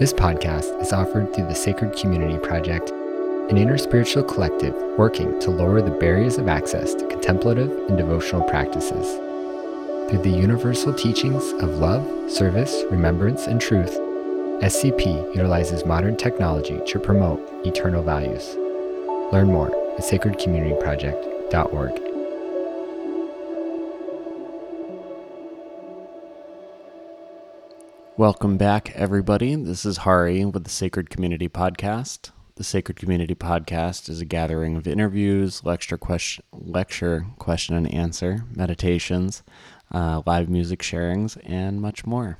This podcast is offered through the Sacred Community Project, an interspiritual collective working to lower the barriers of access to contemplative and devotional practices. Through the universal teachings of love, service, remembrance, and truth, SCP utilizes modern technology to promote eternal values. Learn more at sacredcommunityproject.org. Welcome back, everybody. This is Hari with the Sacred Community Podcast. The Sacred Community Podcast is a gathering of interviews, lecture, question and answer, meditations, live music sharings, and much more.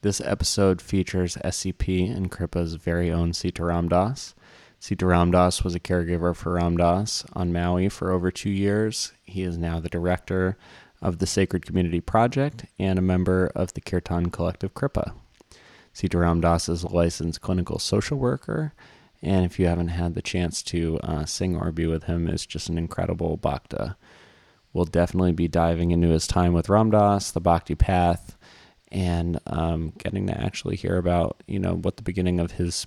This episode features SCP and Kripa's very own Sitaram Dass. Sitaram Dass was a caregiver for Ram Dass on Maui for over 2 years. He is now the director of the Sacred Community Project and a member of the Kirtan Collective Kripa. Sitaram Dass is a licensed clinical social worker, and if you haven't had the chance to sing or be with him, it's just an incredible bhakta. We'll definitely be diving into his time with Ram Dass, the bhakti path, and getting to actually hear about, what the beginning of his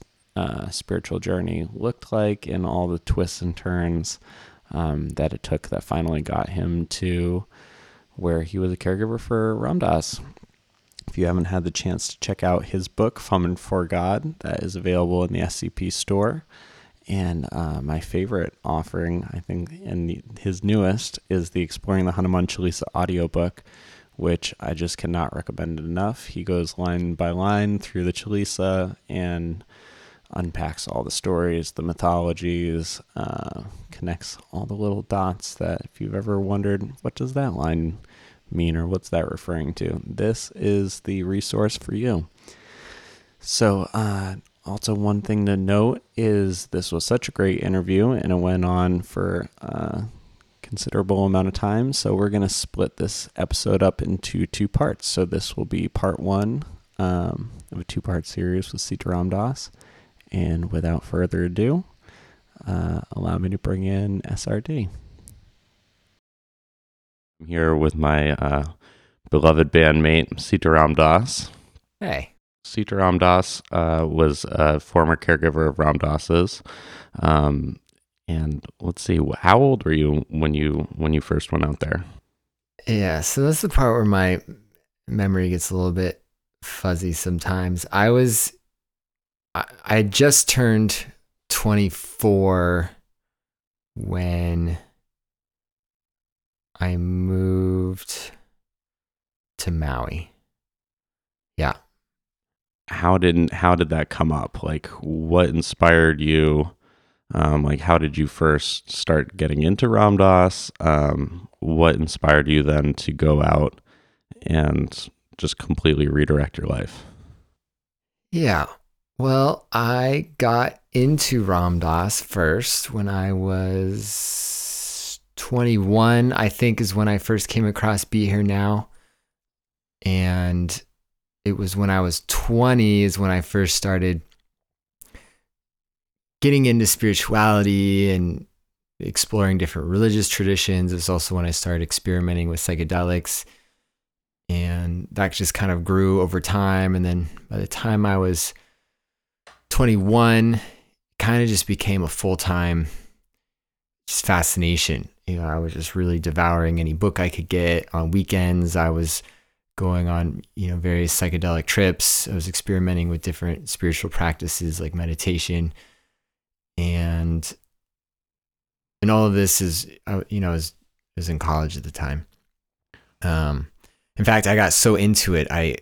spiritual journey looked like and all the twists and turns that it took that finally got him to where he was a caregiver for Ram Dass. If you haven't had the chance to check out his book, From and For God, that is available in the SCP store. And my favorite offering, I think, and his newest, is the Exploring the Hanuman Chalisa audiobook, which I just cannot recommend enough. He goes line by line through the Chalisa and unpacks all the stories, the mythologies, connects all the little dots that, if you've ever wondered, what does that line mean or what's that referring to? This is the resource for you. So also one thing to note is this was such a great interview and it went on for a considerable amount of time. So we're going to split this episode up into two parts. So this will be part one of a two-part series with Sitaram Dass. And without further ado, allow me to bring in SRD. I'm here with my beloved bandmate, Sitaram Dass. Hey. Sitaram Dass was a former caregiver of Ram Dass's. And let's see, how old were you when you first went out there? Yeah, so that's the part where my memory gets a little bit fuzzy sometimes. I just turned 24 when I moved to Maui. Yeah. How did that come up? Like, what inspired you? How did you first start getting into Ram Dass? What inspired you then to go out and just completely redirect your life? Yeah. Well, I got into Ram Dass first when I was 21, I think, is when I first came across Be Here Now. And it was when I was 20 is when I first started getting into spirituality and exploring different religious traditions. It's also when I started experimenting with psychedelics. And that just kind of grew over time. And then by the time I was 21, kind of just became a full-time just fascination. I was just really devouring any book I could get. On weekends, I was going on, various psychedelic trips. I was experimenting with different spiritual practices like meditation. And all of this is, I was in college at the time. In fact, I got so into it, I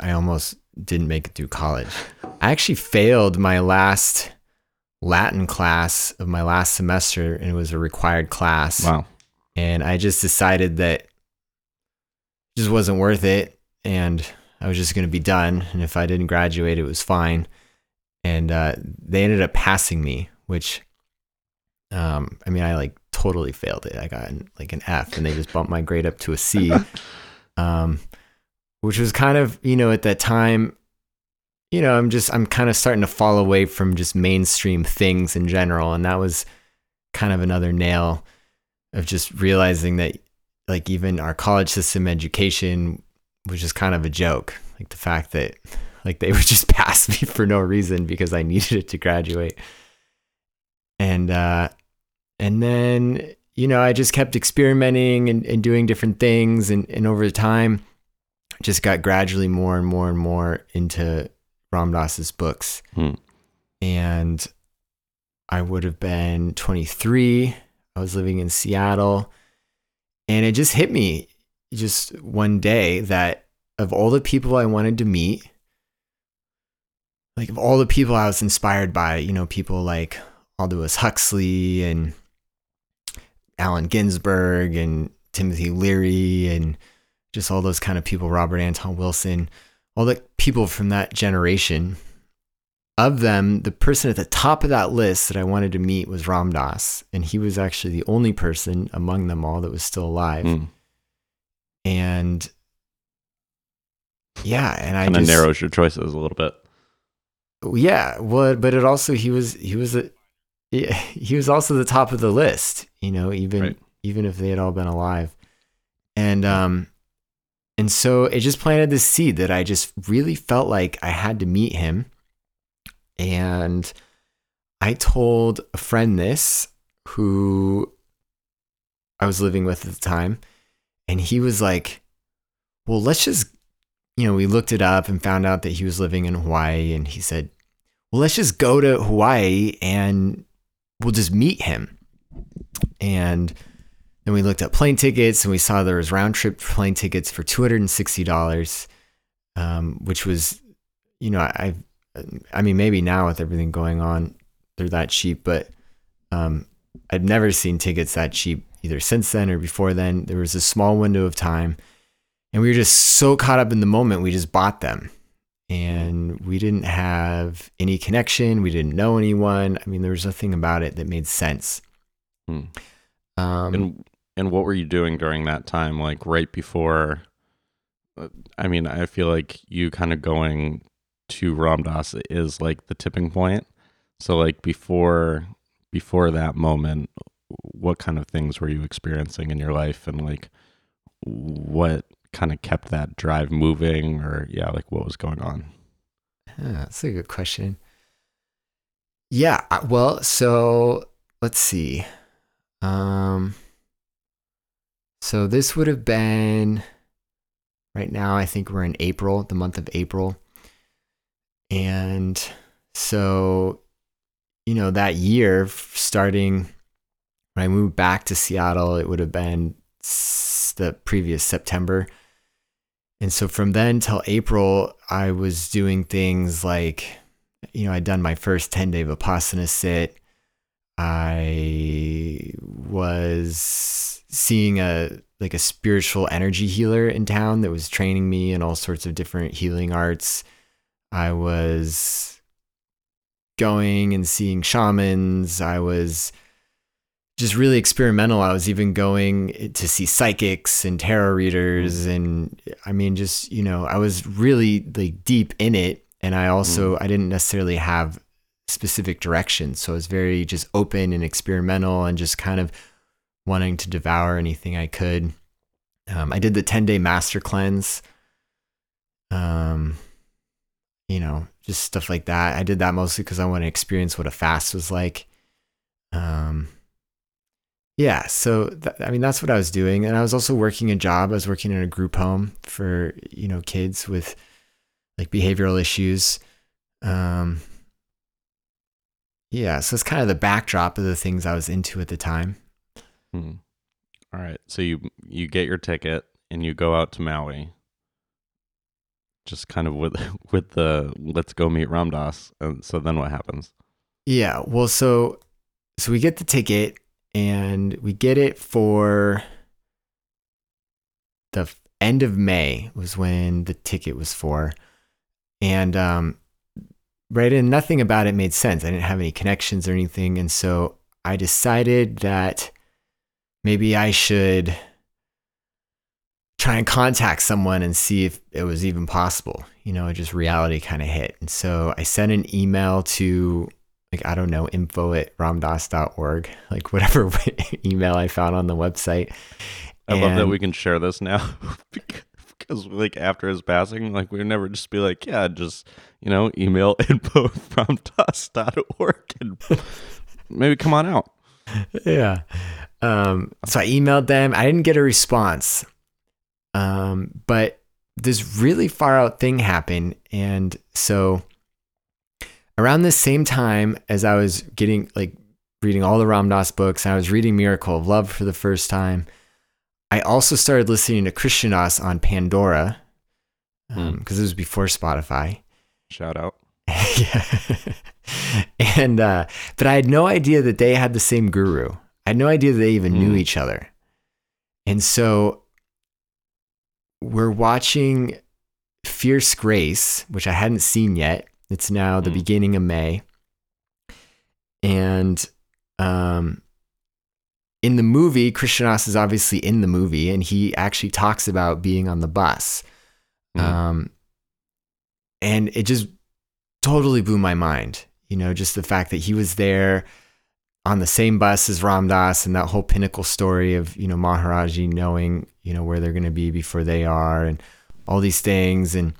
almost didn't make it through college. I actually failed my last Latin class of my last semester, and it was a required class. Wow. And I just decided that it just wasn't worth it, and I was just going to be done, and if I didn't graduate, it was fine. And they ended up passing me, which, I totally failed it. I got an F, and they just bumped my grade up to a C. Which was kind of, at that time, I'm kind of starting to fall away from just mainstream things in general. And that was kind of another nail of just realizing that, like, even our college system education was just kind of a joke. Like the fact that Like they would just pass me for no reason because I needed it to graduate. And then, you know, I just kept experimenting and doing different things. And over the time, just got gradually more and more and more into Ram Dass's books. And I would have been 23. I was living in Seattle, and it just hit me just one day that of all the people I wanted to meet, like of all the people I was inspired by, you know, people like Aldous Huxley and Allen Ginsberg and Timothy Leary and just all those kind of people, Robert Anton Wilson, all the people from that generation. Of them, the person at the top of that list that I wanted to meet was Ram Dass, and he was actually the only person among them all that was still alive. And yeah, and I kind of narrows your choices a little bit. Yeah, well, but it also he was also the top of the list, you know, even if they had all been alive, and so it just planted this seed that I just really felt like I had to meet him. And I told a friend this, who I was living with at the time, and he was like, well, let's just, you know, we looked it up and found out that he was living in Hawaii, and he said, well, let's just go to Hawaii and we'll just meet him. And then we looked up plane tickets, and we saw there was round trip plane tickets for $260, which was, you know, I mean, maybe now with everything going on, they're that cheap, but I've never seen tickets that cheap either since then or before then. There was a small window of time, and we were just so caught up in the moment, we just bought them. And we didn't have any connection. We didn't know anyone. I mean, there was nothing about it that made sense. And what were you doing during that time? Like right before, I mean, I feel like you kind of going to Ram Dass is like the tipping point. So like before that moment, what kind of things were you experiencing in your life, and like what kind of kept that drive moving, or like what was going on? That's a good question. Yeah, well, so let's see. So this would have been right now, I think we're in April, the month of April. And so, you know, that year starting when I moved back to Seattle, it would have been the previous September. And so from then till April, I was doing things like, you know, I'd done my first 10-day Vipassana sit. I was seeing a spiritual energy healer in town that was training me in all sorts of different healing arts. I was going and seeing shamans. I was just really experimental. I was even going to see psychics and tarot readers. And I mean, just, you know, I was really like deep in it. And I also, I didn't necessarily have specific directions. So I was very just open and experimental and just kind of wanting to devour anything I could. I did the 10-day master cleanse. You know, just stuff like that. I did that mostly because I want to experience what a fast was like. Yeah, so I mean, that's what I was doing. And I was also working a job. I was working in a group home for, you know, kids with like behavioral issues. Yeah, so it's kind of the backdrop of the things I was into at the time. All right, so you get your ticket and you go out to Maui. Just kind of with the let's go meet Ram Dass. And so then what happens? Yeah, well, so we get the ticket, and we get it for the end of May was when the ticket was for, and right in nothing about it made sense. I didn't have any connections or anything, and so I decided that maybe I should try and contact someone and see if it was even possible. You know, just reality kind of hit. And so I sent an email to, like, I don't know, info@ramdass.org, like whatever email I found on the website. I love that we can share this now. because like after his passing, like we would never just be like, yeah, just, you know, email info@fromdas.org and maybe come on out. Yeah. So I emailed them. I didn't get a response. But this really far out thing happened. And so around the same time as I was getting like reading all the Ram Dass books, and I was reading Miracle of Love for the first time, I also started listening to Krishna Das on Pandora, because it was before Spotify. Shout out. Yeah. And, but I had no idea that they had the same guru. I had no idea that they even knew each other. And so we're watching Fierce Grace, which I hadn't seen yet. It's now the beginning of May. And, in the movie, Krishna Das is obviously in the movie, and he actually talks about being on the bus. And it just totally blew my mind, you know, just the fact that he was there on the same bus as Ram Dass, and that whole pinnacle story of, you know, Maharaji knowing, you know, where they're going to be before they are and all these things. And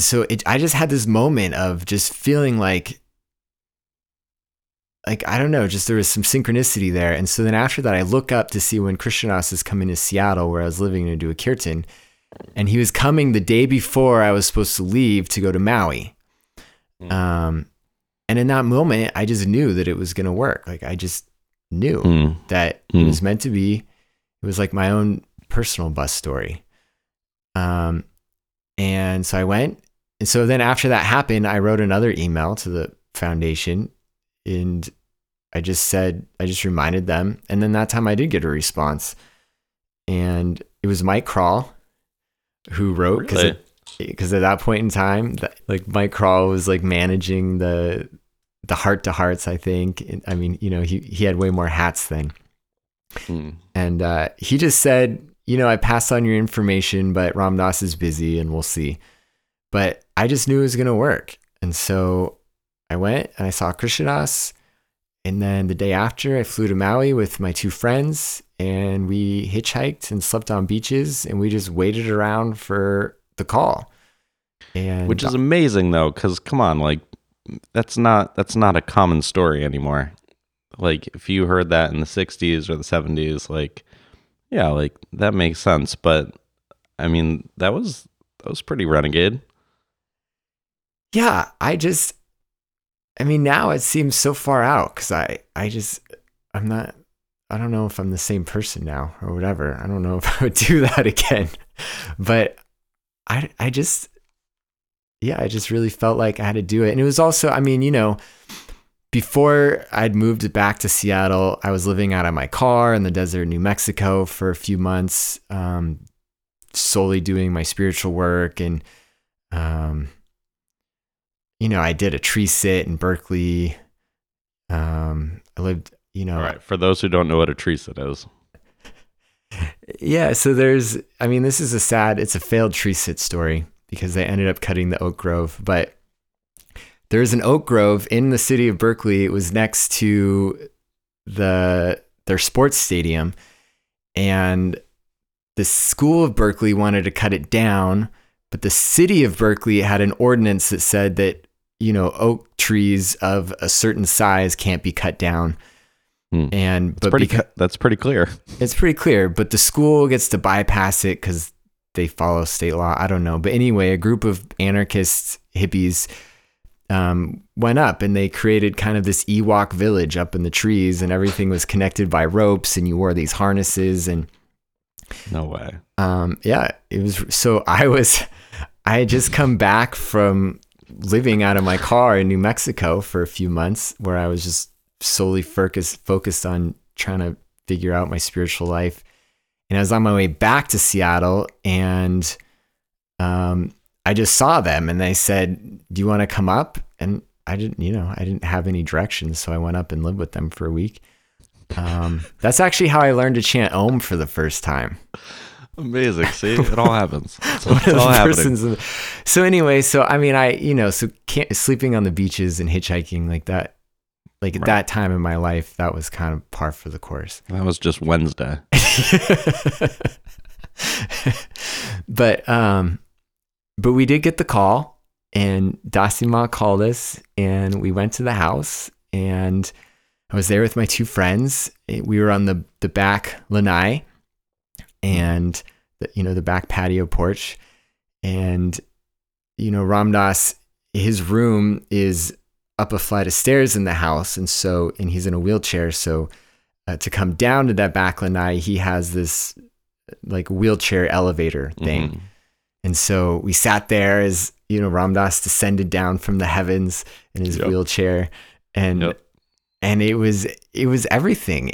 so I just had this moment of just feeling like, I don't know, just there was some synchronicity there. And so then after that, I look up to see when Krishna Das is coming to Seattle, where I was living, to do a kirtan. And he was coming the day before I was supposed to leave to go to Maui. And in that moment, I just knew that it was going to work. Like, I just knew that it was meant to be. It was like my own personal bus story. And so I went. And so then after that happened, I wrote another email to the foundation. And I just reminded them. And then that time I did get a response, and it was Mike Kroll who wrote, because at that point in time, like Mike Kroll was like managing the heart to hearts, I think. And, I mean, you know, he had way more hats then. And, he just said, you know, I passed on your information, but Ram Dass is busy and we'll see, but I just knew it was going to work. And so I went and I saw Krishna Das, and then the day after I flew to Maui with my two friends, and we hitchhiked and slept on beaches, and we just waited around for the call. And which is amazing though, because come on, like that's not a common story anymore. Like if you heard that in the 60s or the 70s, like yeah, like that makes sense. But I mean, that was pretty renegade. Yeah, I mean, now it seems so far out because I don't know if I'm the same person now or whatever. I don't know if I would do that again, but I just really felt like I had to do it. And it was also, I mean, you know, before I'd moved back to Seattle, I was living out of my car in the desert of New Mexico for a few months, solely doing my spiritual work. And, you know, I did a tree sit in Berkeley. I lived, you know. All right. For those who don't know what a tree sit is. Yeah. So this is it's a failed tree sit story because they ended up cutting the oak grove. But there is an oak grove in the city of Berkeley. It was next to their sports stadium. And the school of Berkeley wanted to cut it down. But the city of Berkeley had an ordinance that said that, you know, oak trees of a certain size can't be cut down. And that's pretty clear. It's pretty clear, but the school gets to bypass it because they follow state law. I don't know. But anyway, a group of anarchists, hippies, went up and they created kind of this Ewok village up in the trees, and everything was connected by ropes, and you wore these harnesses and... No way. Yeah, it was. So I had just come back from living out of my car in New Mexico for a few months, where I was just solely focused on trying to figure out my spiritual life. And I was on my way back to Seattle, and I just saw them, and they said, "Do you want to come up?" And I didn't have any directions, so I went up and lived with them for a week. That's actually how I learned to chant Om for the first time. Amazing. See, it all happens. So anyway, so I mean, sleeping on the beaches and hitchhiking like that, like right. At that time in my life, that was kind of par for the course. That was just Wednesday. But we did get the call, and Dasima called us, and we went to the house, and I was there with my two friends. We were on the back lanai, and the back patio porch, and Ram Dass, his room is up a flight of stairs in the house, and he's in a wheelchair, so to come down to that back lanai, he has this like wheelchair elevator thing. Mm-hmm. And so we sat there as Ram Dass descended down from the heavens in his wheelchair, and it was everything.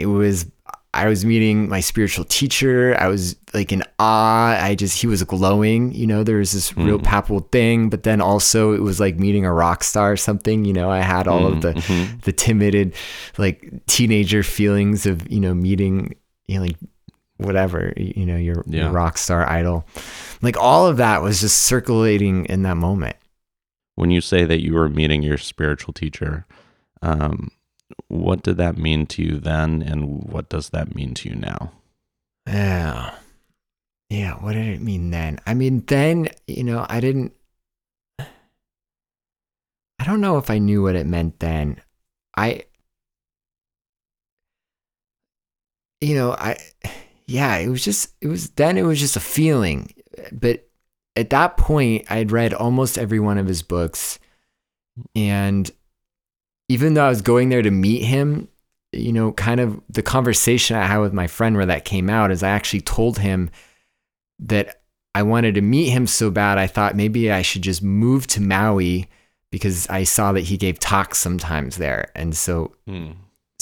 I was meeting my spiritual teacher. I was like in awe. He was glowing, there was this real palpable thing, but then also it was like meeting a rock star or something. I had all of the timid, like teenager feelings of, meeting, like whatever, your rock star idol. Like all of that was just circulating in that moment. When you say that you were meeting your spiritual teacher, what did that mean to you then, and what does that mean to you now? Yeah, what did it mean then? I mean, then, I don't know if I knew what it meant then. It was just a feeling. But at that point, I had read almost every one of his books, and even though I was going there to meet him, kind of the conversation I had with my friend where that came out is I actually told him that I wanted to meet him so bad. I thought maybe I should just move to Maui because I saw that he gave talks sometimes there. And so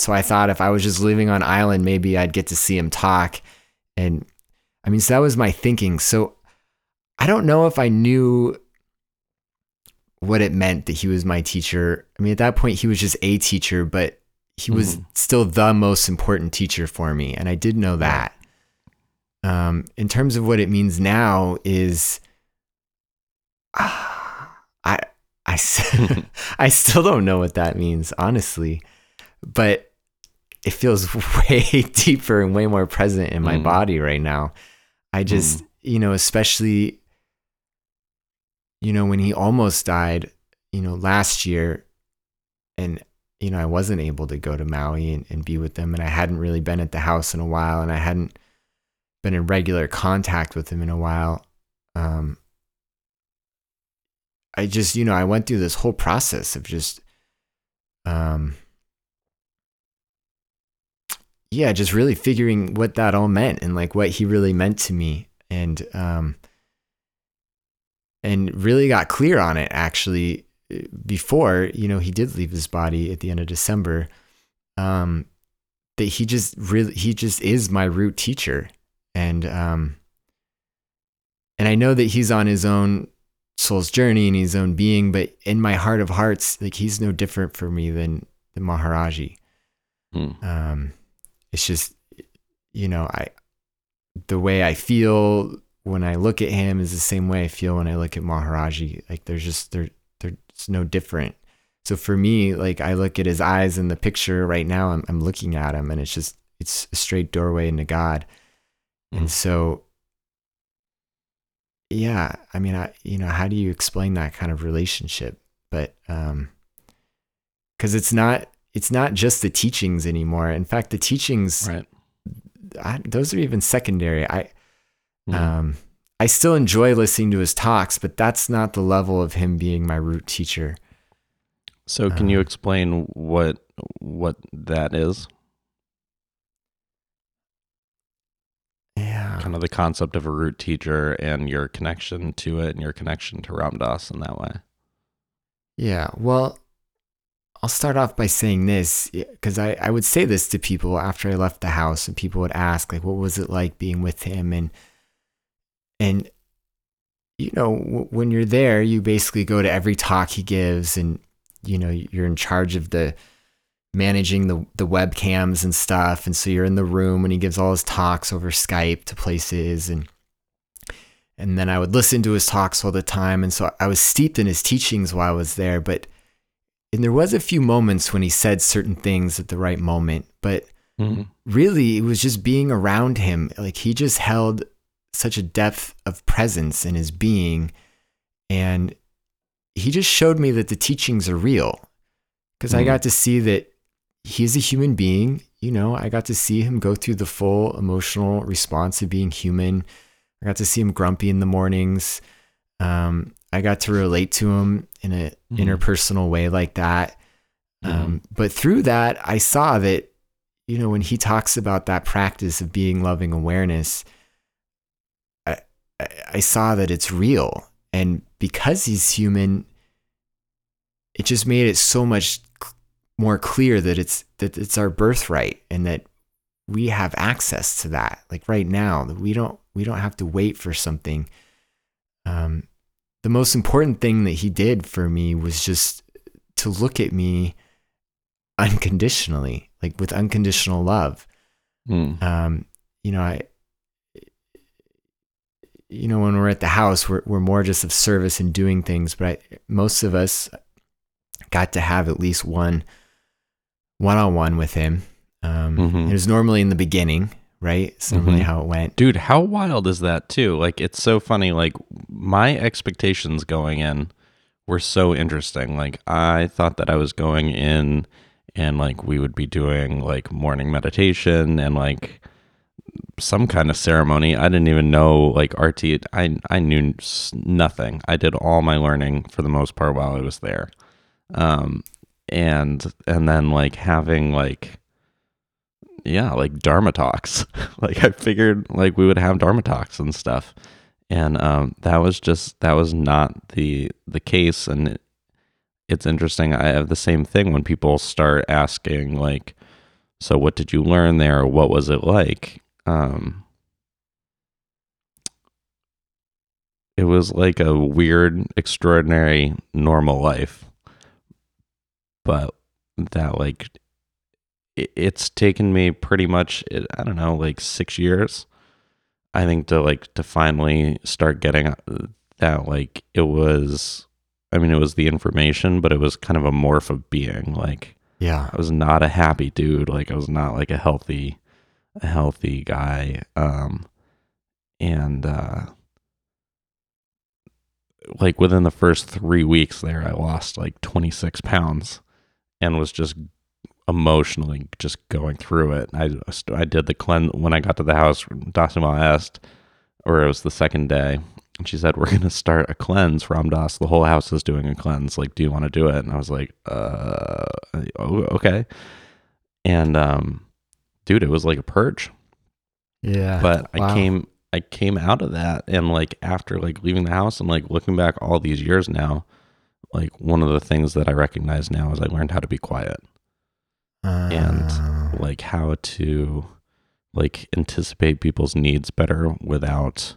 I thought if I was just living on island, maybe I'd get to see him talk. And I mean, so that was my thinking. So I don't know if I knew what it meant that he was my teacher. I mean, at that point he was just a teacher, but he was still the most important teacher for me. And I did know that. In terms of what it means now is, I still don't know what that means, honestly, but it feels way deeper and way more present in my body right now. I just, especially, when he almost died, last year, and, I wasn't able to go to Maui and be with him, and I hadn't really been at the house in a while, and I hadn't been in regular contact with him in a while. I just, I went through this whole process of just, just really figuring what that all meant and like what he really meant to me. And really got clear on it actually before, he did leave his body at the end of December, that he just is my root teacher. And I know that he's on his own soul's journey and his own being, but in my heart of hearts, like he's no different for me than Maharaji. It's just, the way I feel when I look at him is the same way I feel when I look at Maharaji. Like there's no different. So for me, like I look at his eyes in the picture right now, I'm looking at him, and it's a straight doorway into God. And so, how do you explain that kind of relationship? But, 'cause it's not just the teachings anymore. In fact, the teachings, right. Those are even secondary. I still enjoy listening to his talks, but that's not the level of him being my root teacher. So can you explain what that is? Yeah. Kind of the concept of a root teacher and your connection to it and your connection to Ram Dass in that way. Yeah. Well, I'll start off by saying this, because I would say this to people after I left the house, and people would ask, like, what was it like being with him? And when you're there, you basically go to every talk he gives, and you're in charge of managing the webcams and stuff, and so you're in the room when he gives all his talks over Skype to places, and then I would listen to his talks all the time, and so I was steeped in his teachings while I was there. But and there was a few moments when he said certain things at the right moment, but really it was just being around him. Like he just held such a depth of presence in his being. And he just showed me that the teachings are real, because I got to see that he's a human being. You know, I got to see him go through the full emotional response of being human. I got to see him grumpy in the mornings. I got to relate to him in an interpersonal way like that. But through that, I saw that, you know, when he talks about that practice of being loving awareness, I saw that it's real. And because he's human, it just made it so much more clear that it's our birthright, and that we have access to that. Like right now, that we don't have to wait for something. The most important thing that he did for me was just to look at me unconditionally, like with unconditional love. You know, when we're at the house, we're more just of service and doing things, but most of us got to have at least one one-on-one with him. It was normally in the beginning, right? It's normally how it went. Dude, how wild is that too? Like, it's so funny. Like, my expectations going in were so interesting. Like, I thought that I was going in and like we would be doing like morning meditation and like some kind of ceremony. I didn't even know like RT. I knew nothing. I did all my learning for the most part while I was there. And then like having like, yeah, like Dharma talks, like I figured like we would have Dharma talks and stuff. And, that was not the case. And it's interesting. I have the same thing when people start asking like, so what did you learn there? Or what was it like? It was like a weird, extraordinary, normal life. But that, like, it's taken me pretty much, I don't know, like 6 years, I think, to finally start getting that, like, it was the information, but it was kind of a morph of being. Like, yeah, I was not a happy dude. Like, I was not like a healthy guy. Like within the first 3 weeks there, I lost like 26 pounds. And was just emotionally just going through it. I did the cleanse when I got to the house. Dasima asked, or it was the second day, and she said, "We're going to start a cleanse. Ram Dass, the whole house is doing a cleanse. Like, do you want to do it?" And I was like, okay." And dude, it was like a purge. Yeah, but wow. I came out of that, and like after like leaving the house and like looking back all these years now. Like one of the things that I recognize now is I learned how to be quiet and like how to like anticipate people's needs better without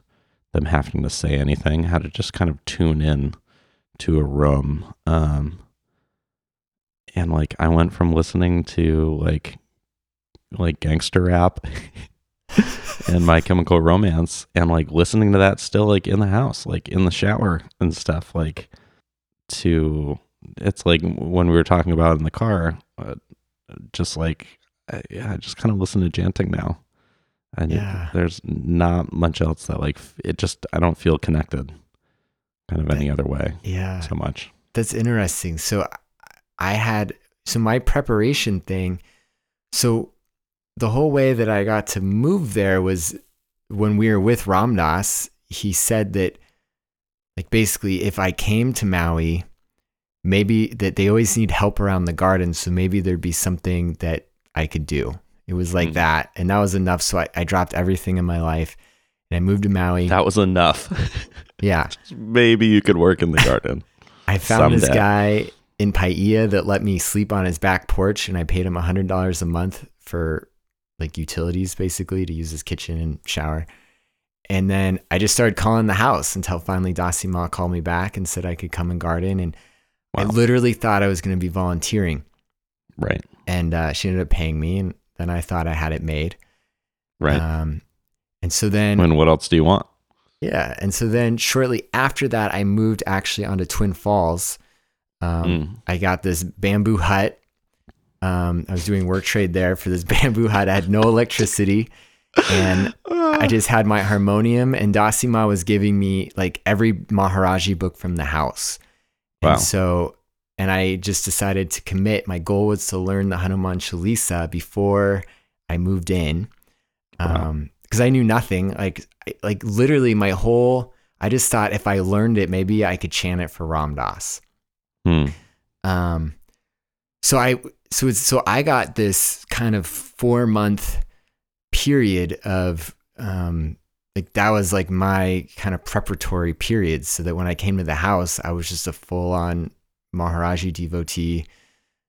them having to say anything, how to just kind of tune in to a room. And like, I went from listening to like gangster rap and My Chemical Romance and like listening to that still like in the house, like in the shower and stuff, like to it's like when we were talking about in the car, just like I just kind of listen to chanting now, and yeah. There's not much else that like it just I don't feel connected kind of any other way. Yeah, so much. That's interesting. So my preparation thing. So the whole way that I got to move there was when we were with Ram Dass. He said that. Like basically, if I came to Maui, maybe that they always need help around the garden. So maybe there'd be something that I could do. It was like that. And that was enough. So I dropped everything in my life and I moved to Maui. That was enough. Yeah. Maybe you could work in the garden. I found someday. This guy in Paia that let me sleep on his back porch, and I paid him $100 a month for like utilities, basically, to use his kitchen and shower. And then I just started calling the house until finally Dasima called me back and said I could come and garden. And wow. I literally thought I was going to be volunteering. Right. And she ended up paying me. And then I thought I had it made. Right. And so then. And what else do you want? Yeah. And so then shortly after that, I moved actually onto Twin Falls. I got this bamboo hut. I was doing work trade there for this bamboo hut. I had no electricity. And I just had my harmonium, and Dasi Ma was giving me like every Maharaji book from the house. Wow. And so, and I just decided to commit. My goal was to learn the Hanuman Chalisa before I moved in. Because I knew nothing, like literally my whole, I just thought if I learned it, maybe I could chant it for Ram Dass. So I got this kind of 4-month period of, like that was like my kind of preparatory period, so that when I came to the house, I was just a full on Maharaji devotee,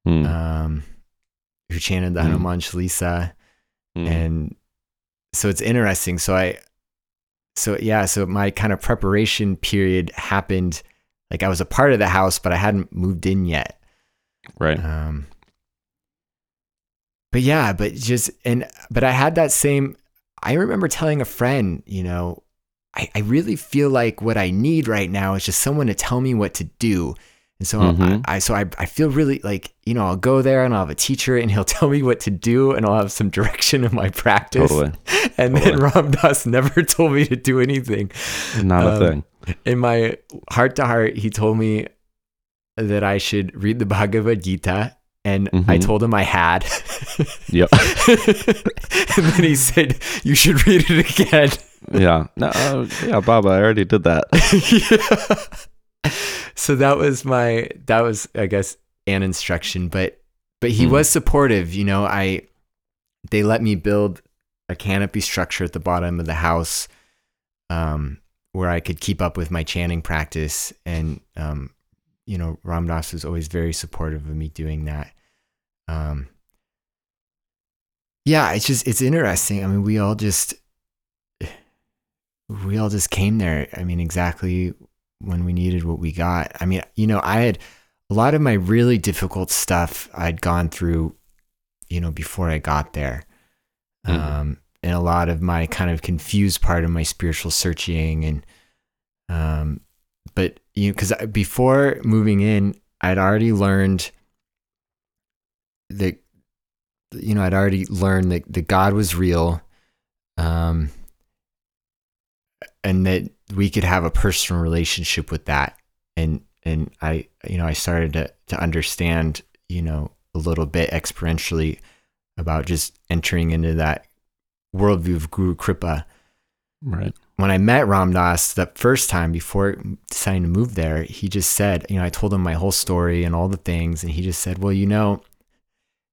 who chanted the Hanuman Chalisa. And so it's interesting. So my kind of preparation period happened, like I was a part of the house, but I hadn't moved in yet. Right. But I had that same, I remember telling a friend, you know, I really feel like what I need right now is just someone to tell me what to do. And so I feel really like, you know, I'll go there and I'll have a teacher and he'll tell me what to do and I'll have some direction in my practice. Totally. Then Ram Dass never told me to do anything. Not a thing. In my heart to heart, he told me that I should read the Bhagavad Gita. And I told him I had. Yep. And then he said, you should read it again. Yeah. No, Baba, I already did that. Yeah. So that was, I guess, an instruction, but he was supportive. You know, they let me build a canopy structure at the bottom of the house, where I could keep up with my chanting practice. And, you know, Ram Dass was always very supportive of me doing that. It's interesting. I mean, we all just came there. I mean, exactly when we needed what we got. I mean, you know, I had a lot of my really difficult stuff I'd gone through, you know, before I got there. And a lot of my kind of confused part of my spiritual searching and, but you know, because before moving in, I'd already learned that, you know, that God was real, and that we could have a personal relationship with that. And I, you know, I started to understand, you know, a little bit experientially about just entering into that worldview of Guru Kripa. Right. When I met Ram Dass that first time before deciding to move there, he just said, you know, I told him my whole story and all the things. And he just said, well, you know,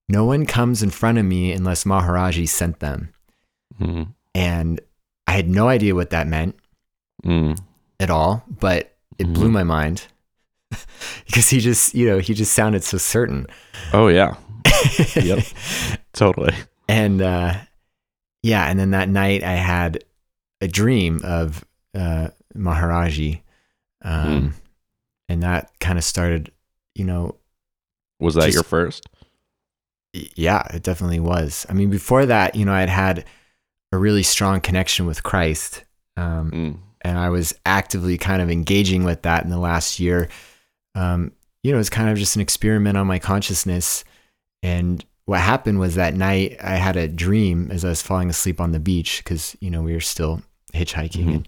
no one comes in front of me unless Maharaji sent them. And I had no idea what that meant at all, but it blew my mind because he just sounded so certain. Oh yeah. Yep. Totally. And, and then that night I had a dream of Maharaji, and that kind of started, you know. Was that your first? Yeah, it definitely was. I mean, before that, you know, I'd had a really strong connection with Christ, and I was actively kind of engaging with that in the last year. You know, it's kind of just an experiment on my consciousness. And what happened was that night I had a dream as I was falling asleep on the beach, because, you know, we were still hitchhiking, and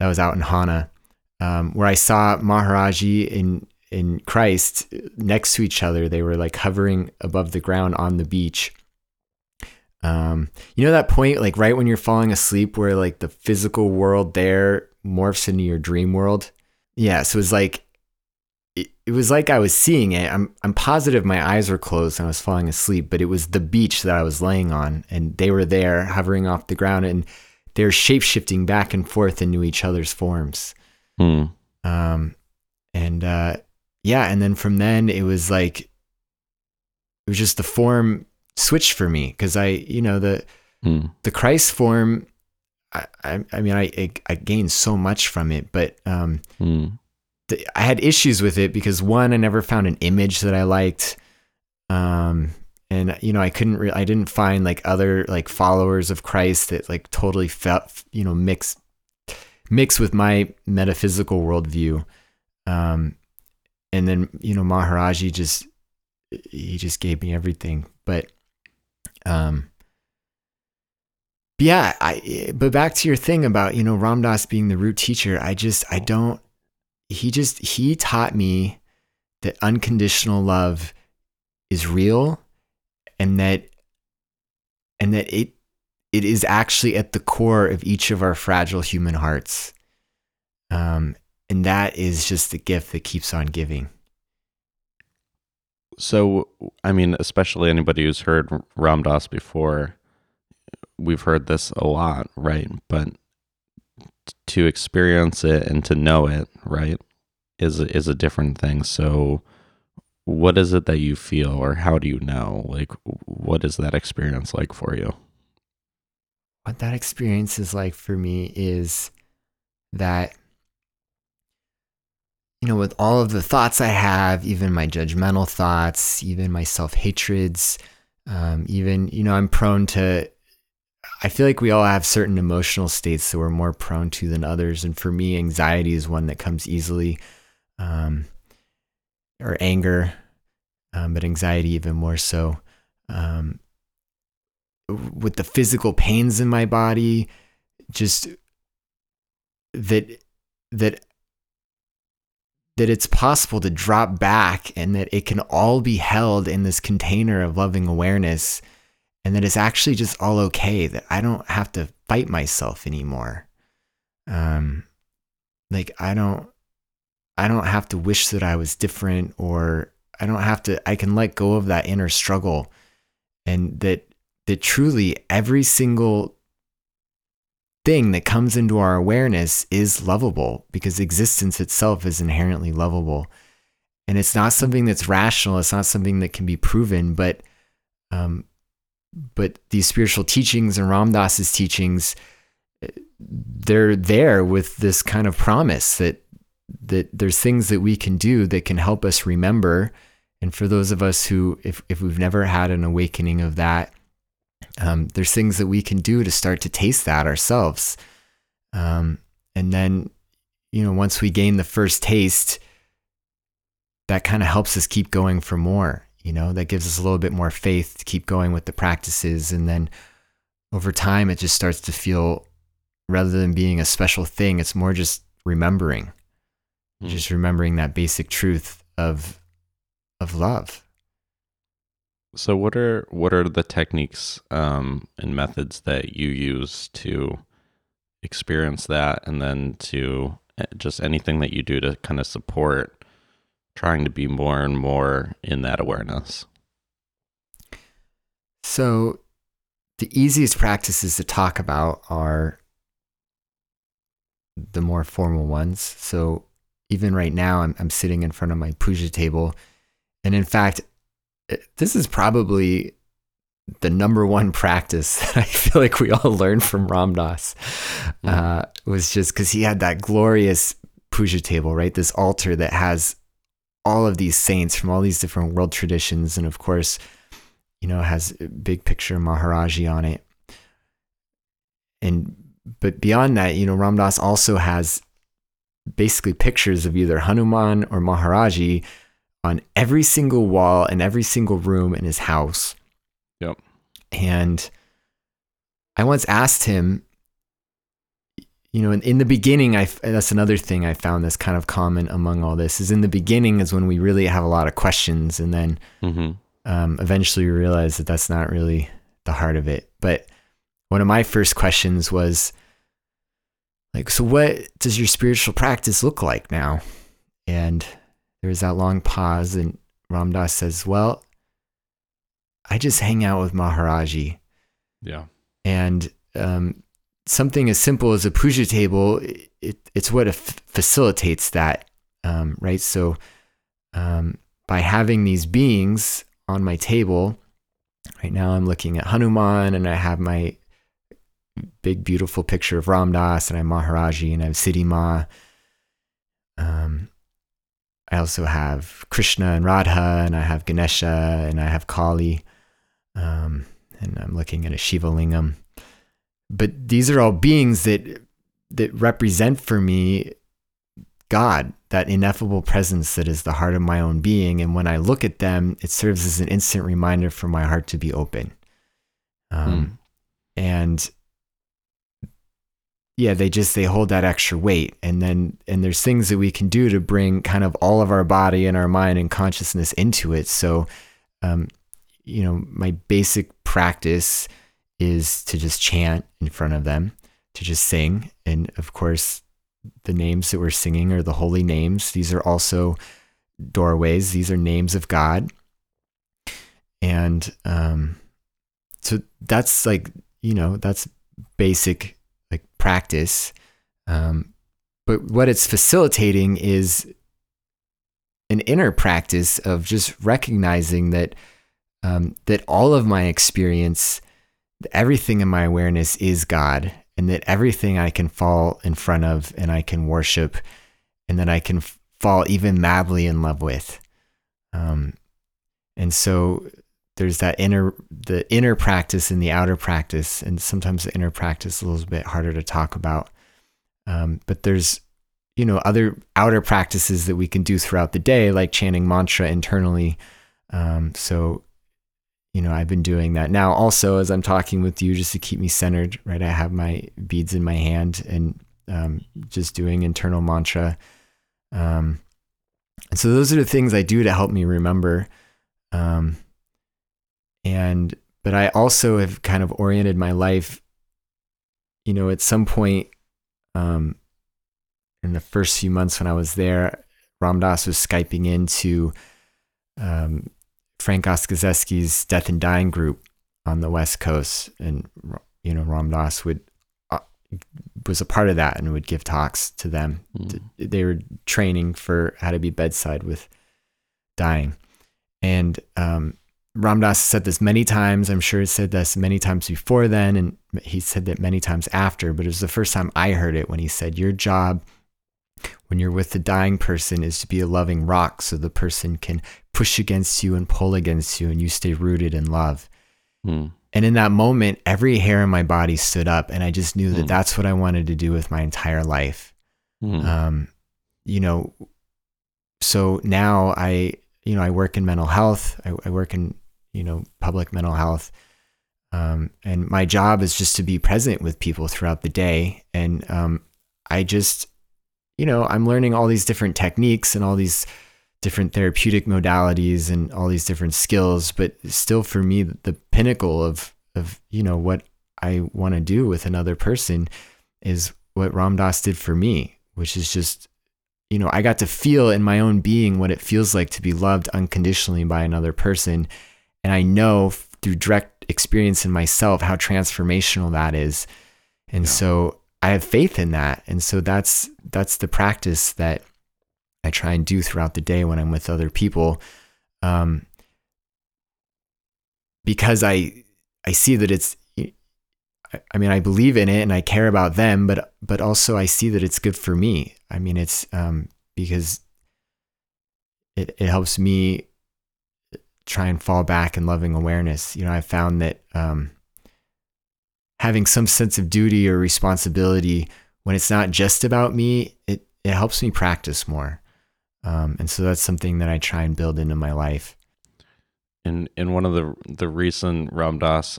that was out in Hana, where I saw Maharaji in Christ next to each other. They were like hovering above the ground on the beach. You know, that point, like right when you're falling asleep, where like the physical world there morphs into your dream world. Yeah. So it was like, it was like I was seeing it. I'm positive my eyes were closed and I was falling asleep, but it was the beach that I was laying on, and they were there hovering off the ground, and they're shape-shifting back and forth into each other's forms. And then from then it was just the form switched for me, because I, you know, the Christ form, I mean I gained so much from it, but I had issues with it because, one, I never found an image that I liked. And, you know, I didn't find like other like followers of Christ that like totally felt, you know, mixed with my metaphysical worldview. And then, you know, Maharaji he just gave me everything. But, yeah, but back to your thing about, you know, Ram Dass being the root teacher, he taught me that unconditional love is real, and that it is actually at the core of each of our fragile human hearts. And that is just the gift that keeps on giving. So, I mean, especially anybody who's heard Ram Dass before, we've heard this a lot, right? But to experience it and to know it, right, is a different thing. So what is it that you feel, or how do you know? Like, what is that experience like for you? What that experience is like for me is that, you know, with all of the thoughts I have, even my judgmental thoughts, even my self-hatreds, even, you know, I feel like we all have certain emotional states that we're more prone to than others. And for me, anxiety is one that comes easily, or anger, but anxiety even more so. With the physical pains in my body, just that it's possible to drop back, and that it can all be held in this container of loving awareness, and that it's actually just all okay, that I don't have to fight myself anymore. Like I don't have to wish that I was different, or I can let go of that inner struggle, and that truly every single thing that comes into our awareness is lovable, because existence itself is inherently lovable. And it's not something that's rational, it's not something that can be proven, but these spiritual teachings and Ram Dass's teachings, they're there with this kind of promise that there's things that we can do that can help us remember. And for those of us who, if we've never had an awakening of that, there's things that we can do to start to taste that ourselves. And then, you know, once we gain the first taste, that kind of helps us keep going for more, you know, that gives us a little bit more faith to keep going with the practices. And then over time, it just starts to feel, rather than being a special thing, it's more just remembering, just remembering that basic truth of love. So what are the techniques and methods that you use to experience that, and then to just anything that you do to kind of support trying to be more and more in that awareness? So the easiest practices to talk about are the more formal ones. So even right now, I'm sitting in front of my puja table, and in fact, this is probably the number one practice that I feel like we all learned from Ram Dass, was just because he had that glorious puja table, right? This altar that has all of these saints from all these different world traditions. And of course, you know, has a big picture of Maharaji on it. But beyond that, you know, Ram Dass also has basically pictures of either Hanuman or Maharaji on every single wall and every single room in his house. Yep. And I once asked him, you know, in the beginning, that's another thing I found that's kind of common among all this, is in the beginning is when we really have a lot of questions. And then eventually we realize that that's not really the heart of it. But one of my first questions was like, so what does your spiritual practice look like now? And there's that long pause, and Ram Dass says, well, I just hang out with Maharaji. Yeah. And something as simple as a puja table, it's what facilitates that, right? So by having these beings on my table, right now I'm looking at Hanuman, and I have my big, beautiful picture of Ram Dass, and I have Maharaji, and I have Siddhi Ma. I also have Krishna and Radha, and I have Ganesha, and I have Kali, and I'm looking at a Shiva Lingam. But these are all beings that represent for me God, that ineffable presence that is the heart of my own being. And when I look at them, it serves as an instant reminder for my heart to be open. And yeah, they hold that extra weight. And there's things that we can do to bring kind of all of our body and our mind and consciousness into it. So, you know, my basic practice is to just chant in front of them, to just sing. And of course, the names that we're singing are the holy names. These are also doorways. These are names of God. And so that's like, you know, that's basic like practice. But what it's facilitating is an inner practice of just recognizing that that all of my experience, everything in my awareness is God, and that everything I can fall in front of and I can worship and that I can fall even madly in love with. And so there's that the inner practice and the outer practice, and sometimes the inner practice is a little bit harder to talk about. But there's, you know, other outer practices that we can do throughout the day, like chanting mantra internally. So, you know, I've been doing that now also as I'm talking with you, just to keep me centered, right? I have my beads in my hand and just doing internal mantra. And so those are the things I do to help me remember. But I also have kind of oriented my life, you know, at some point, in the first few months when I was there, Ram Dass was Skyping into, Frank Oskazeski's Death and Dying group on the West Coast. And, you know, Ram Dass was a part of that and would give talks to them. Mm. They were training for how to be bedside with dying. And Ram Dass said this many times. I'm sure he said this many times before then. And he said that many times after, but it was the first time I heard it when he said, your job when you're with the dying person is to be a loving rock, so the person can push against you and pull against you and you stay rooted in love. Mm. And in that moment, every hair in my body stood up, and I just knew that that's what I wanted to do with my entire life. Mm. You know, so now I work in mental health. I work in, you know, public mental health. And my job is just to be present with people throughout the day. And I just, you know, I'm learning all these different techniques and all these different therapeutic modalities and all these different skills, but still for me, the pinnacle of, you know, what I want to do with another person is what Ram Dass did for me, which is just, you know, I got to feel in my own being what it feels like to be loved unconditionally by another person. And I know through direct experience in myself how transformational that is. And so I have faith in that. And so that's the practice that I try and do throughout the day when I'm with other people. Because I see that it's, I mean, I believe in it and I care about them, but also I see that it's good for me. I mean, it's, because it helps me try and fall back in loving awareness. You know, I found that, having some sense of duty or responsibility when it's not just about me, it helps me practice more. And so that's something that I try and build into my life. In one of the recent Ram Dass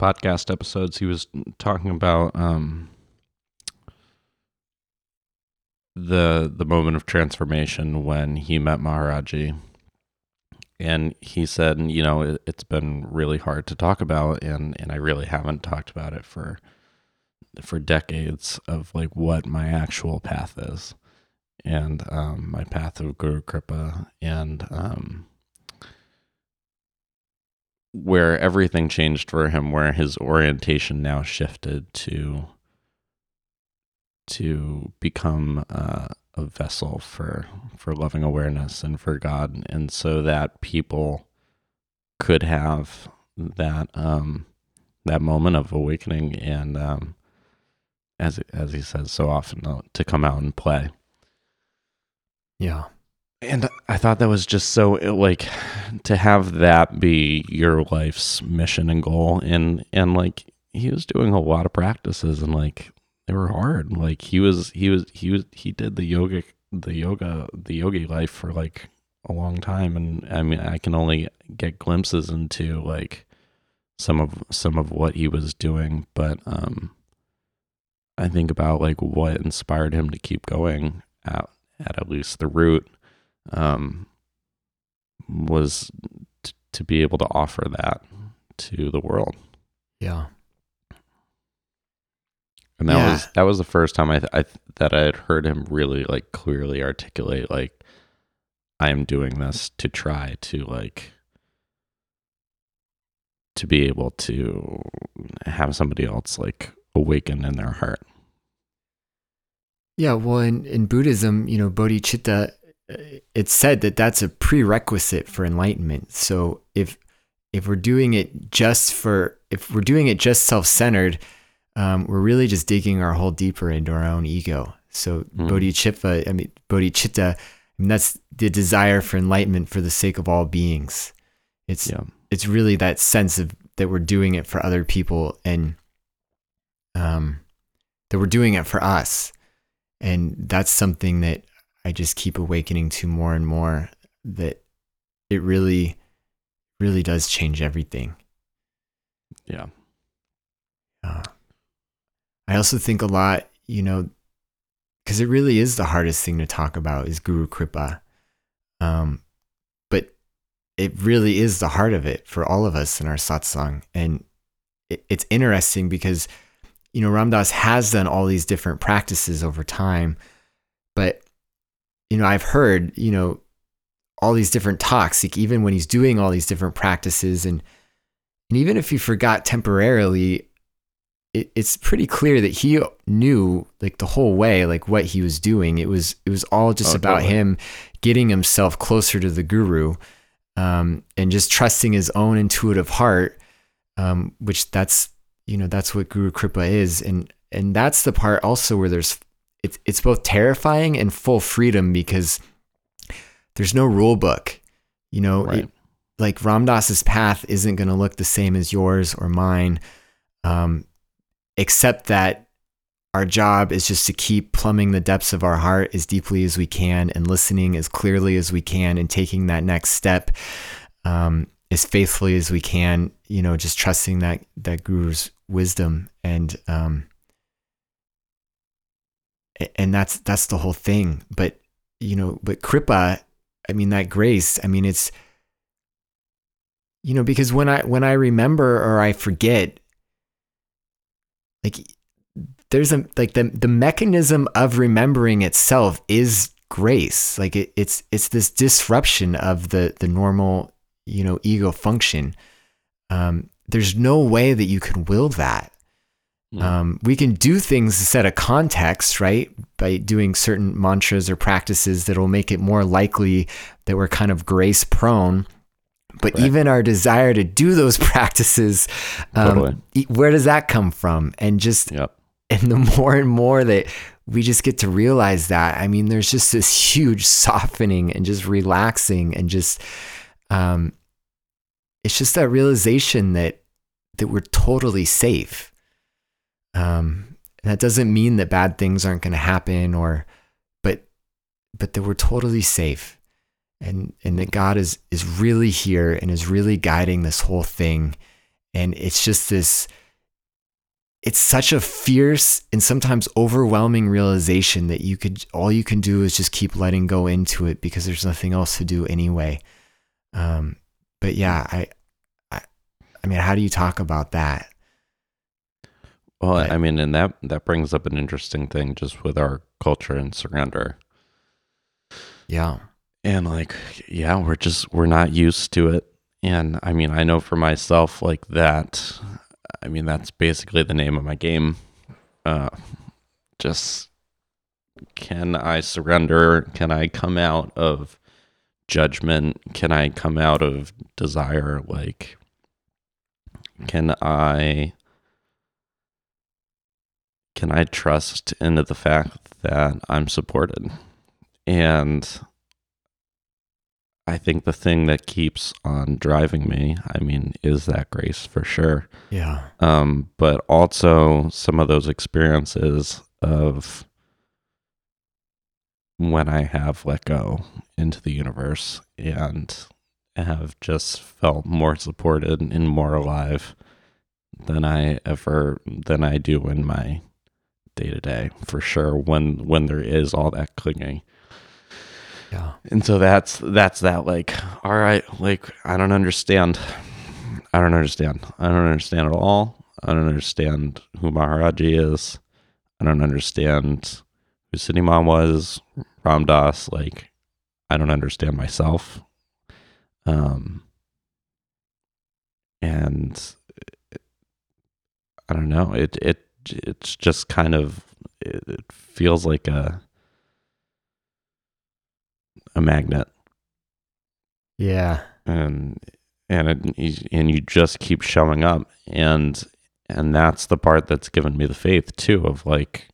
podcast episodes, he was talking about the moment of transformation when he met Maharaji. And he said, you know, it's been really hard to talk about, and I really haven't talked about it for decades of like what my actual path is, and my path of Guru Kripa, and where everything changed for him, where his orientation now shifted to become a vessel for loving awareness and for God, and so that people could have that moment of awakening, and as he says so often, to come out and play. Yeah. And I thought that was just so, like, to have that be your life's mission and goal, and like he was doing a lot of practices, and like they were hard. Like he did the yogi life for like a long time. And I mean, I can only get glimpses into like some of what he was doing, but I think about like what inspired him to keep going at least the root was to be able to offer that to the world. Yeah. And that was the first time that I had heard him really like clearly articulate, like, I am doing this to try to like, to be able to have somebody else like awaken in their heart. Yeah. Well, in Buddhism, you know, bodhicitta, it's said that that's a prerequisite for enlightenment. So if we're doing it just self-centered, we're really just digging our hole deeper into our own ego. So bodhicitta, I mean, that's the desire for enlightenment for the sake of all beings. It's really that sense of that we're doing it for other people and that we're doing it for us. And that's something that I just keep awakening to more and more, that it really, really does change everything. Yeah. I also think a lot, you know, because it really is the hardest thing to talk about is Guru Kripa. But it really is the heart of it for all of us in our satsang. And it's interesting because, you know, Ram Dass has done all these different practices over time, but you know, I've heard, you know, all these different talks, like even when he's doing all these different practices and even if he forgot temporarily, it's pretty clear that he knew like the whole way, like what he was doing. It was all just about him getting himself closer to the guru, and just trusting his own intuitive heart, which that's what Guru Kripa is. And that's the part also where it's both terrifying and full freedom because there's no rule book, you know, right. Like Ram Dass's path isn't going to look the same as yours or mine. Except that our job is just to keep plumbing the depths of our heart as deeply as we can and listening as clearly as we can and taking that next step, as faithfully as we can, you know, just trusting that guru's wisdom and that's the whole thing. But, you know, Kripa, I mean, that grace, I mean, it's, you know, because when I remember or I forget, like there's a, like the mechanism of remembering itself is grace. Like it's this disruption of the normal, you know, ego function. There's no way that you can will that. We can do things to set a context, right? By doing certain mantras or practices that will make it more likely that we're kind of grace prone, but right. Even our desire to do those practices, totally. Where does that come from? And just, yep. And the more and more that we just get to realize that, I mean, there's just this huge softening and just relaxing and just, it's just that realization that we're totally safe. That doesn't mean that bad things aren't going to happen but that we're totally safe and that God is really here and is really guiding this whole thing. And it's just this, it's such a fierce and sometimes overwhelming realization that all you can do is just keep letting go into it because there's nothing else to do anyway. But yeah, I mean, how do you talk about that? Well, I mean, and that brings up an interesting thing just with our culture and surrender. Yeah. And like, yeah, we're not used to it. And I mean, I know for myself, like that, I mean, that's basically the name of my game. Just, can I surrender? Can I come out of judgment? Can I come out of desire? Like, can I trust into the fact that I'm supported? And I think the thing that keeps on driving me, I mean, is that grace for sure. Yeah. But also some of those experiences of when I have let go into the universe and have just felt more supported and more alive than I do in my day to day for sure when there is all that clinging. Yeah. And so that's that, like, all right, like, I don't understand at all. I don't understand who Maharaji is. I don't understand who Siddhi Ma was, Ram Dass. Like, I don't understand myself. And I don't know. It's just kind of, it feels like a magnet. Yeah. And you just keep showing up. And that's the part that's given me the faith too, of like,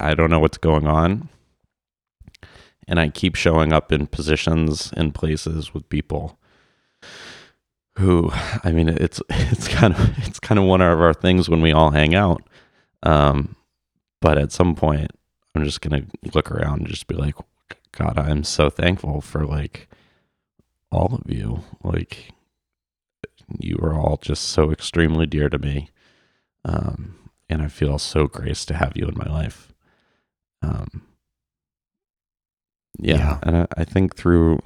I don't know what's going on. And I keep showing up in positions and places with people who, I mean, it's kind of one of our things when we all hang out. But at some point I'm just going to look around and just be like, God, I'm so thankful for like all of you. Like, you are all just so extremely dear to me. And I feel so graced to have you in my life. Yeah. And I think through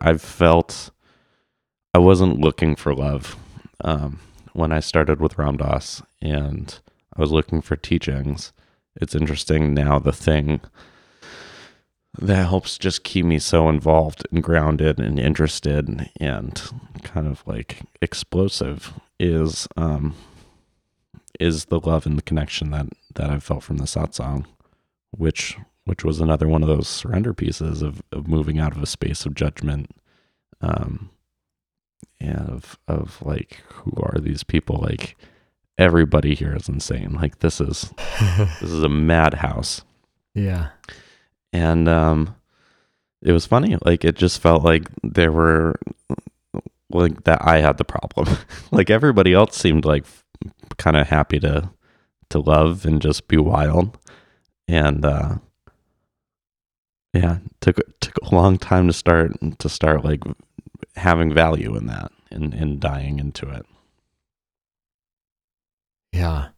I've felt, I wasn't looking for love when I started with Ram Dass, and I was looking for teachings. It's interesting now, the thing that helps just keep me so involved and grounded and interested and kind of like explosive is the love and the connection that I felt from the satsang, which was another one of those surrender pieces of moving out of a space of judgment, and of like, who are these people? Like, everybody here is insane. Like, this is a madhouse. Yeah. And it was funny. Like, it just felt like there were like that I had the problem. Like, everybody else seemed like kind of happy to love and just be wild. And yeah, took a long time to start like having value in that and dying into it. Yeah.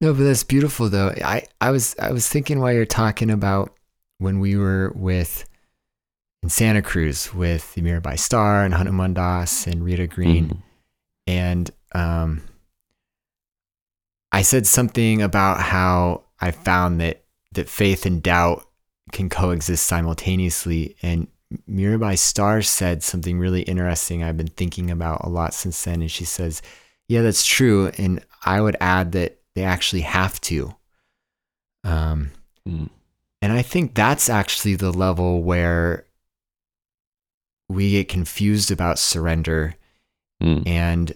No, but that's beautiful though. I was thinking while you're talking about when we were in Santa Cruz with the Mirabai Starr and Hanuman Das and Rita Green. Mm-hmm. And I said something about how I found that faith and doubt can coexist simultaneously. And Mirabai Starr said something really interesting I've been thinking about a lot since then. And she says, yeah, that's true. And I would add that they actually have to. And I think that's actually the level where we get confused about surrender. And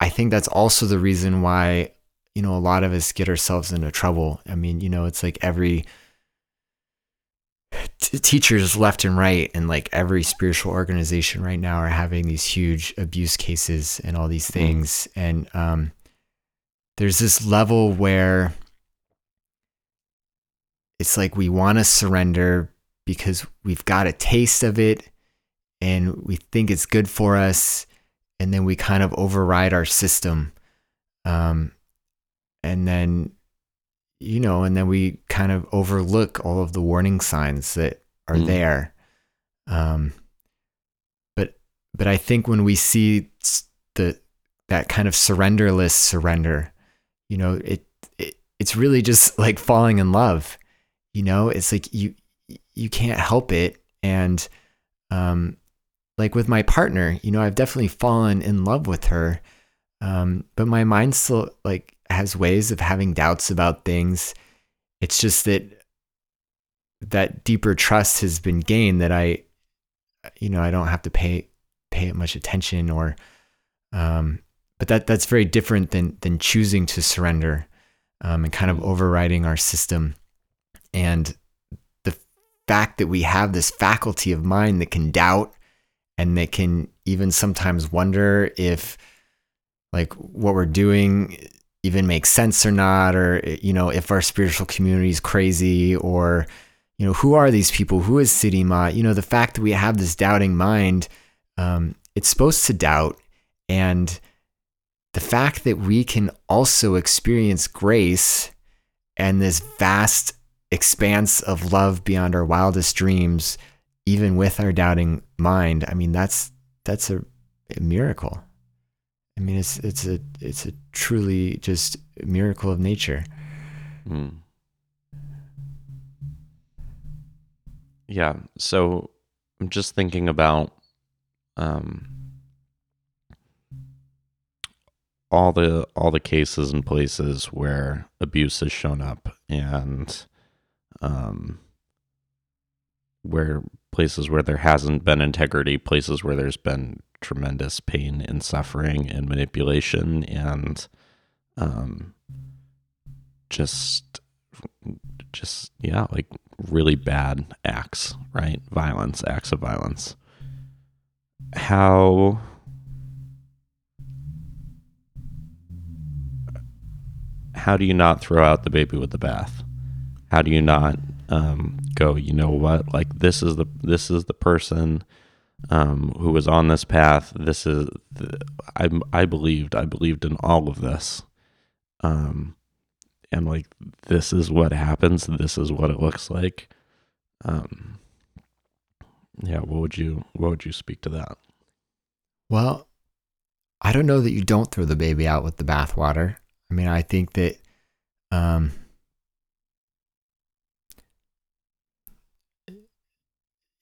I think that's also the reason why, you know, a lot of us get ourselves into trouble. I mean, you know, it's like every teachers left and right, and like every spiritual organization right now are having these huge abuse cases and all these things. And there's this level where it's like we want to surrender because we've got a taste of it and we think it's good for us, and then we kind of override our system, and then, you know, and then we kind of overlook all of the warning signs that are there. But I think when we see that kind of surrenderless surrender, you know, it's really just like falling in love. You know, it's like you can't help it. And like with my partner, you know, I've definitely fallen in love with her, but my mind still like has ways of having doubts about things. It's just that deeper trust has been gained that I, you know, I don't have to pay it much attention, or but that's very different than choosing to surrender, and kind of overriding our system. And the fact that we have this faculty of mind that can doubt and that can even sometimes wonder if like what we're doing even makes sense or not, or, you know, if our spiritual community is crazy, or, you know, who are these people? Who is Siddhi Ma? You know, the fact that we have this doubting mind, it's supposed to doubt, and the fact that we can also experience grace and this vast expanse of love beyond our wildest dreams, even with our doubting mind, I mean, that's a miracle. I mean, it's a truly just miracle of nature. Mm. Yeah. So I'm just thinking about all the cases and places where abuse has shown up, and where places where there hasn't been integrity, places where there's been tremendous pain and suffering and manipulation and like really bad acts, right? Violence, acts of violence. How do you not throw out the baby with the bath? How do you not go, you know what, like this is the person who was on this path. This is the, I believed in all of this. And like, this is what happens. This is what it looks like. Yeah. What would you speak to that? Well, I don't know that you don't throw the baby out with the bathwater. I mean, I think that,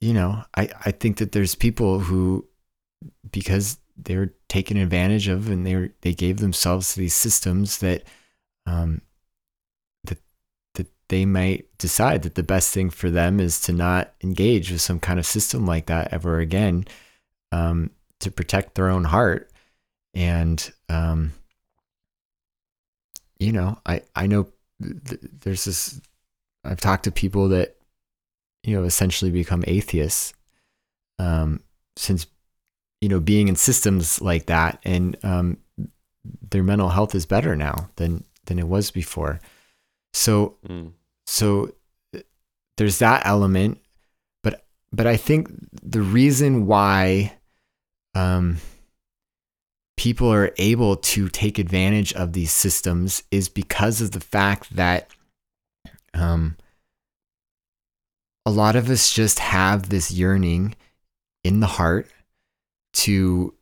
you know, I think that there's people who, because they're taken advantage of and they gave themselves to these systems that, that they might decide that the best thing for them is to not engage with some kind of system like that ever again, to protect their own heart. And, you know, I know there's this, I've talked to people that, you know, essentially become atheists, since, you know, being in systems like that, and, their mental health is better now than it was before. So, So there's that element, but I think the reason why, people are able to take advantage of these systems is because of the fact that, a lot of us just have this yearning in the heart to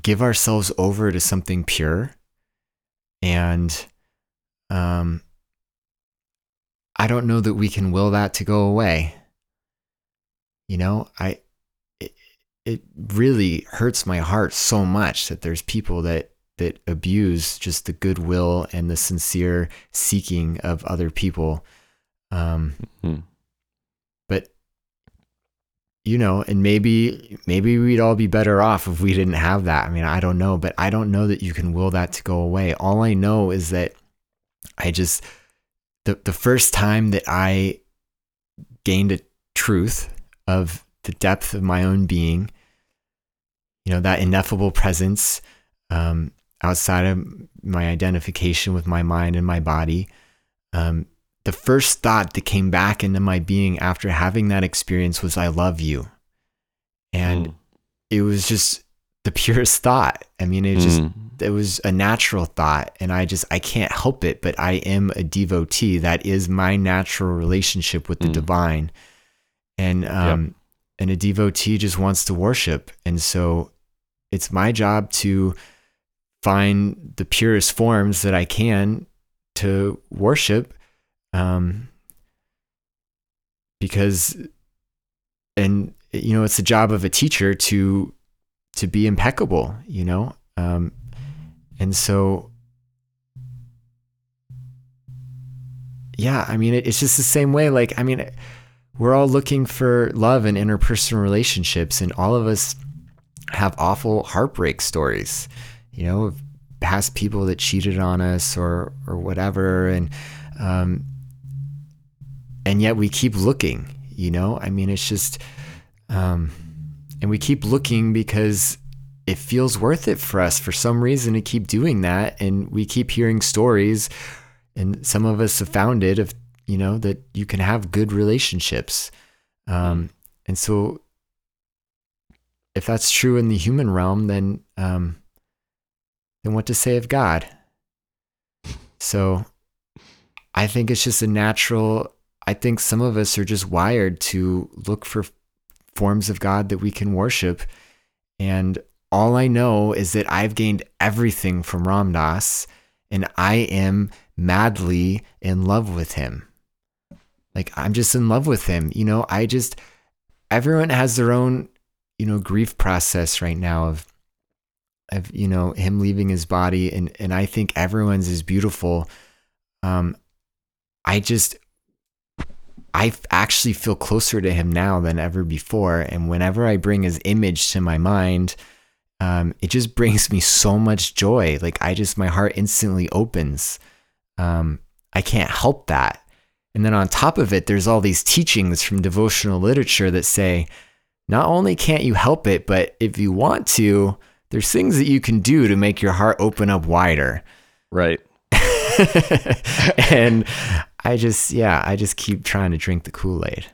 give ourselves over to something pure. And I don't know that we can will that to go away. You know, it really hurts my heart so much that there's people that abuse just the goodwill and the sincere seeking of other people. Mm-hmm. You know, and maybe we'd all be better off if we didn't have that. I mean, I don't know, but I don't know that you can will that to go away. All I know is that I just, the first time that I gained a truth of the depth of my own being, you know, that ineffable presence, outside of my identification with my mind and my body, the first thought that came back into my being after having that experience was, I love you. And it was just the purest thought. I mean, it was a natural thought, and I can't help it, but I am a devotee. That is my natural relationship with the divine. And, and a devotee just wants to worship. And so it's my job to find the purest forms that I can to worship. Because, and you know, it's the job of a teacher to be impeccable, you know? And so, yeah, I mean, it's just the same way. Like, I mean, we're all looking for love in interpersonal relationships, and all of us have awful heartbreak stories, you know, of past people that cheated on us or whatever. And yet we keep looking, you know, I mean, it's just, and we keep looking because it feels worth it for us for some reason to keep doing that. And we keep hearing stories, and some of us have found it, of, you know, that you can have good relationships. And so if that's true in the human realm, then, than what to say of God. So I think it's just a natural, I think some of us are just wired to look for forms of God that we can worship. And all I know is that I've gained everything from Ram Dass, and I am madly in love with him. Like, I'm just in love with him. You know, everyone has their own, you know, grief process right now of, you know, him leaving his body. And I think everyone's is beautiful. I actually feel closer to him now than ever before. And whenever I bring his image to my mind, it just brings me so much joy. Like, my heart instantly opens. I can't help that. And then on top of it, there's all these teachings from devotional literature that say, not only can't you help it, but if you want to, there's things that you can do to make your heart open up wider. Right. And I just keep trying to drink the Kool-Aid.